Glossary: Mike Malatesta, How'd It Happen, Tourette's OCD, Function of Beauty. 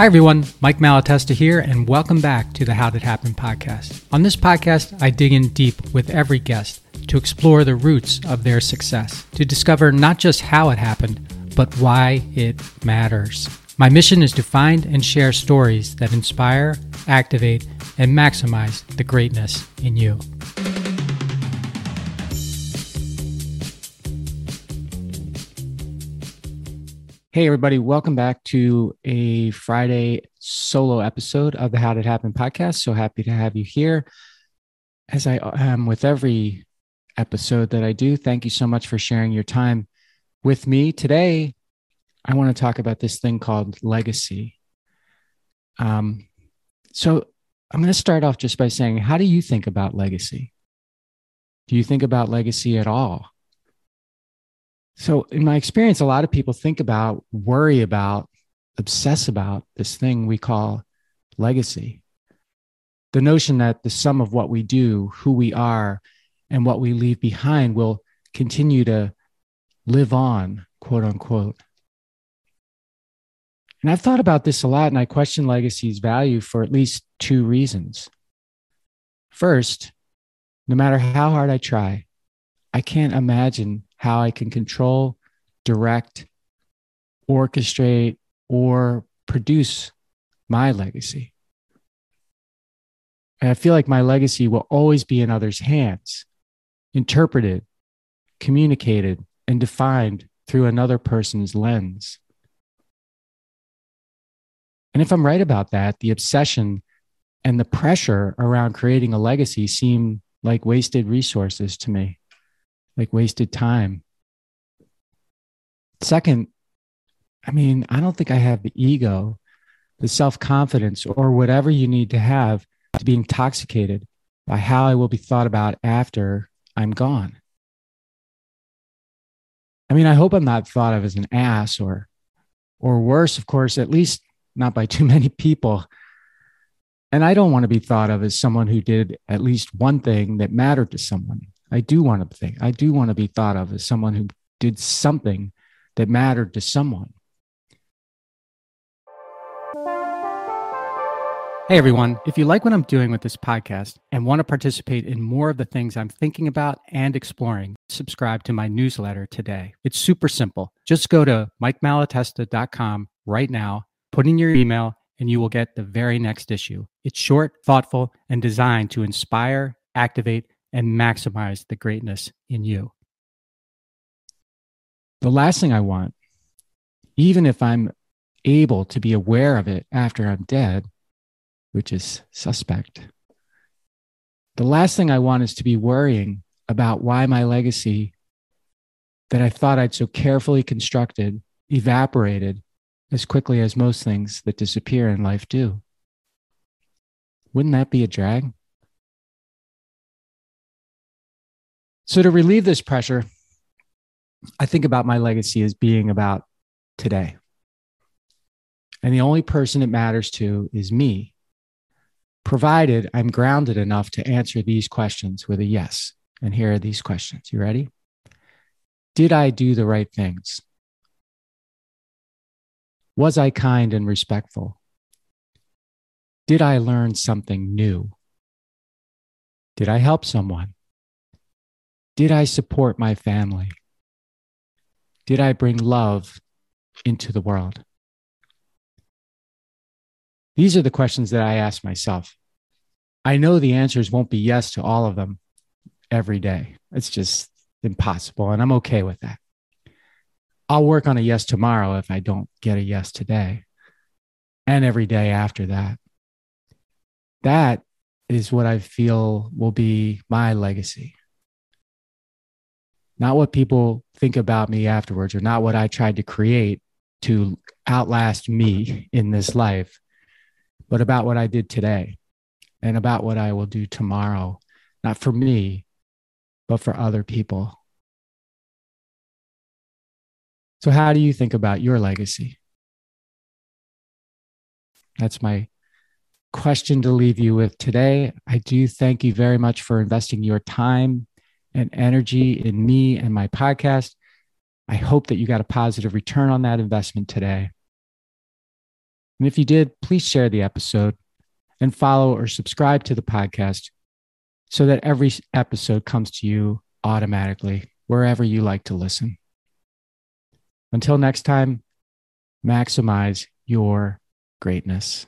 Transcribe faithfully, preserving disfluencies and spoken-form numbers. Hi everyone, Mike Malatesta here, and welcome back to the How'd It Happen podcast. On this podcast, I dig in deep with every guest to explore the roots of their success, to discover not just how it happened, but why it matters. My mission is to find and share stories that inspire, activate, and maximize the greatness in you. Hey everybody, welcome back to a Friday solo episode of the How'd It Happen podcast. So happy to have you here. As I am with every episode that I do, thank you so much for sharing your time with me. Today, I want to talk about this thing called legacy. Um, so I'm going to start off just by saying, how do you think about legacy? Do you think about legacy at all? So in my experience, a lot of people think about, worry about, obsess about this thing we call legacy. The notion that the sum of what we do, who we are, and what we leave behind will continue to live on, quote unquote. And I've thought about this a lot, and I question legacy's value for at least two reasons. First, no matter how hard I try, I can't imagine how I can control, direct, orchestrate, or produce my legacy. And I feel like my legacy will always be in others' hands, interpreted, communicated, and defined through another person's lens. And if I'm right about that, the obsession and the pressure around creating a legacy seem like wasted resources to me. Like wasted time. Second, I mean, I don't think I have the ego, the self-confidence, or whatever you need to have to be intoxicated by how I will be thought about after I'm gone. I mean, I hope I'm not thought of as an ass or, or worse, of course, at least not by too many people. And I don't want to be thought of as someone who did at least one thing that mattered to someone. I do want to think, I do want to be thought of as someone who did something that mattered to someone. Hey everyone, if you like what I'm doing with this podcast and want to participate in more of the things I'm thinking about and exploring, subscribe to my newsletter today. It's super simple. Just go to mike malatesta dot com right now, put in your email, and you will get the very next issue. It's short, thoughtful, and designed to inspire, activate, and maximize the greatness in you. The last thing I want, even if I'm able to be aware of it after I'm dead, which is suspect, the last thing I want is to be worrying about why my legacy that I thought I'd so carefully constructed evaporated as quickly as most things that disappear in life do. Wouldn't that be a drag? So to relieve this pressure, I think about my legacy as being about today. And the only person it matters to is me, provided I'm grounded enough to answer these questions with a yes. And here are these questions. You ready? Did I do the right things? Was I kind and respectful? Did I learn something new? Did I help someone? Did I support my family? Did I bring love into the world? These are the questions that I ask myself. I know the answers won't be yes to all of them every day. It's just impossible, and I'm okay with that. I'll work on a yes tomorrow if I don't get a yes today, and every day after that. That is what I feel will be my legacy. Not what people think about me afterwards, or not what I tried to create to outlast me in this life, but about what I did today and about what I will do tomorrow, not for me, but for other people. So how do you think about your legacy? That's my question to leave you with today. I do thank you very much for investing your time and energy in me and my podcast. I hope that you got a positive return on that investment today. And if you did, please share the episode and follow or subscribe to the podcast so that every episode comes to you automatically, wherever you like to listen. Until next time, maximize your greatness.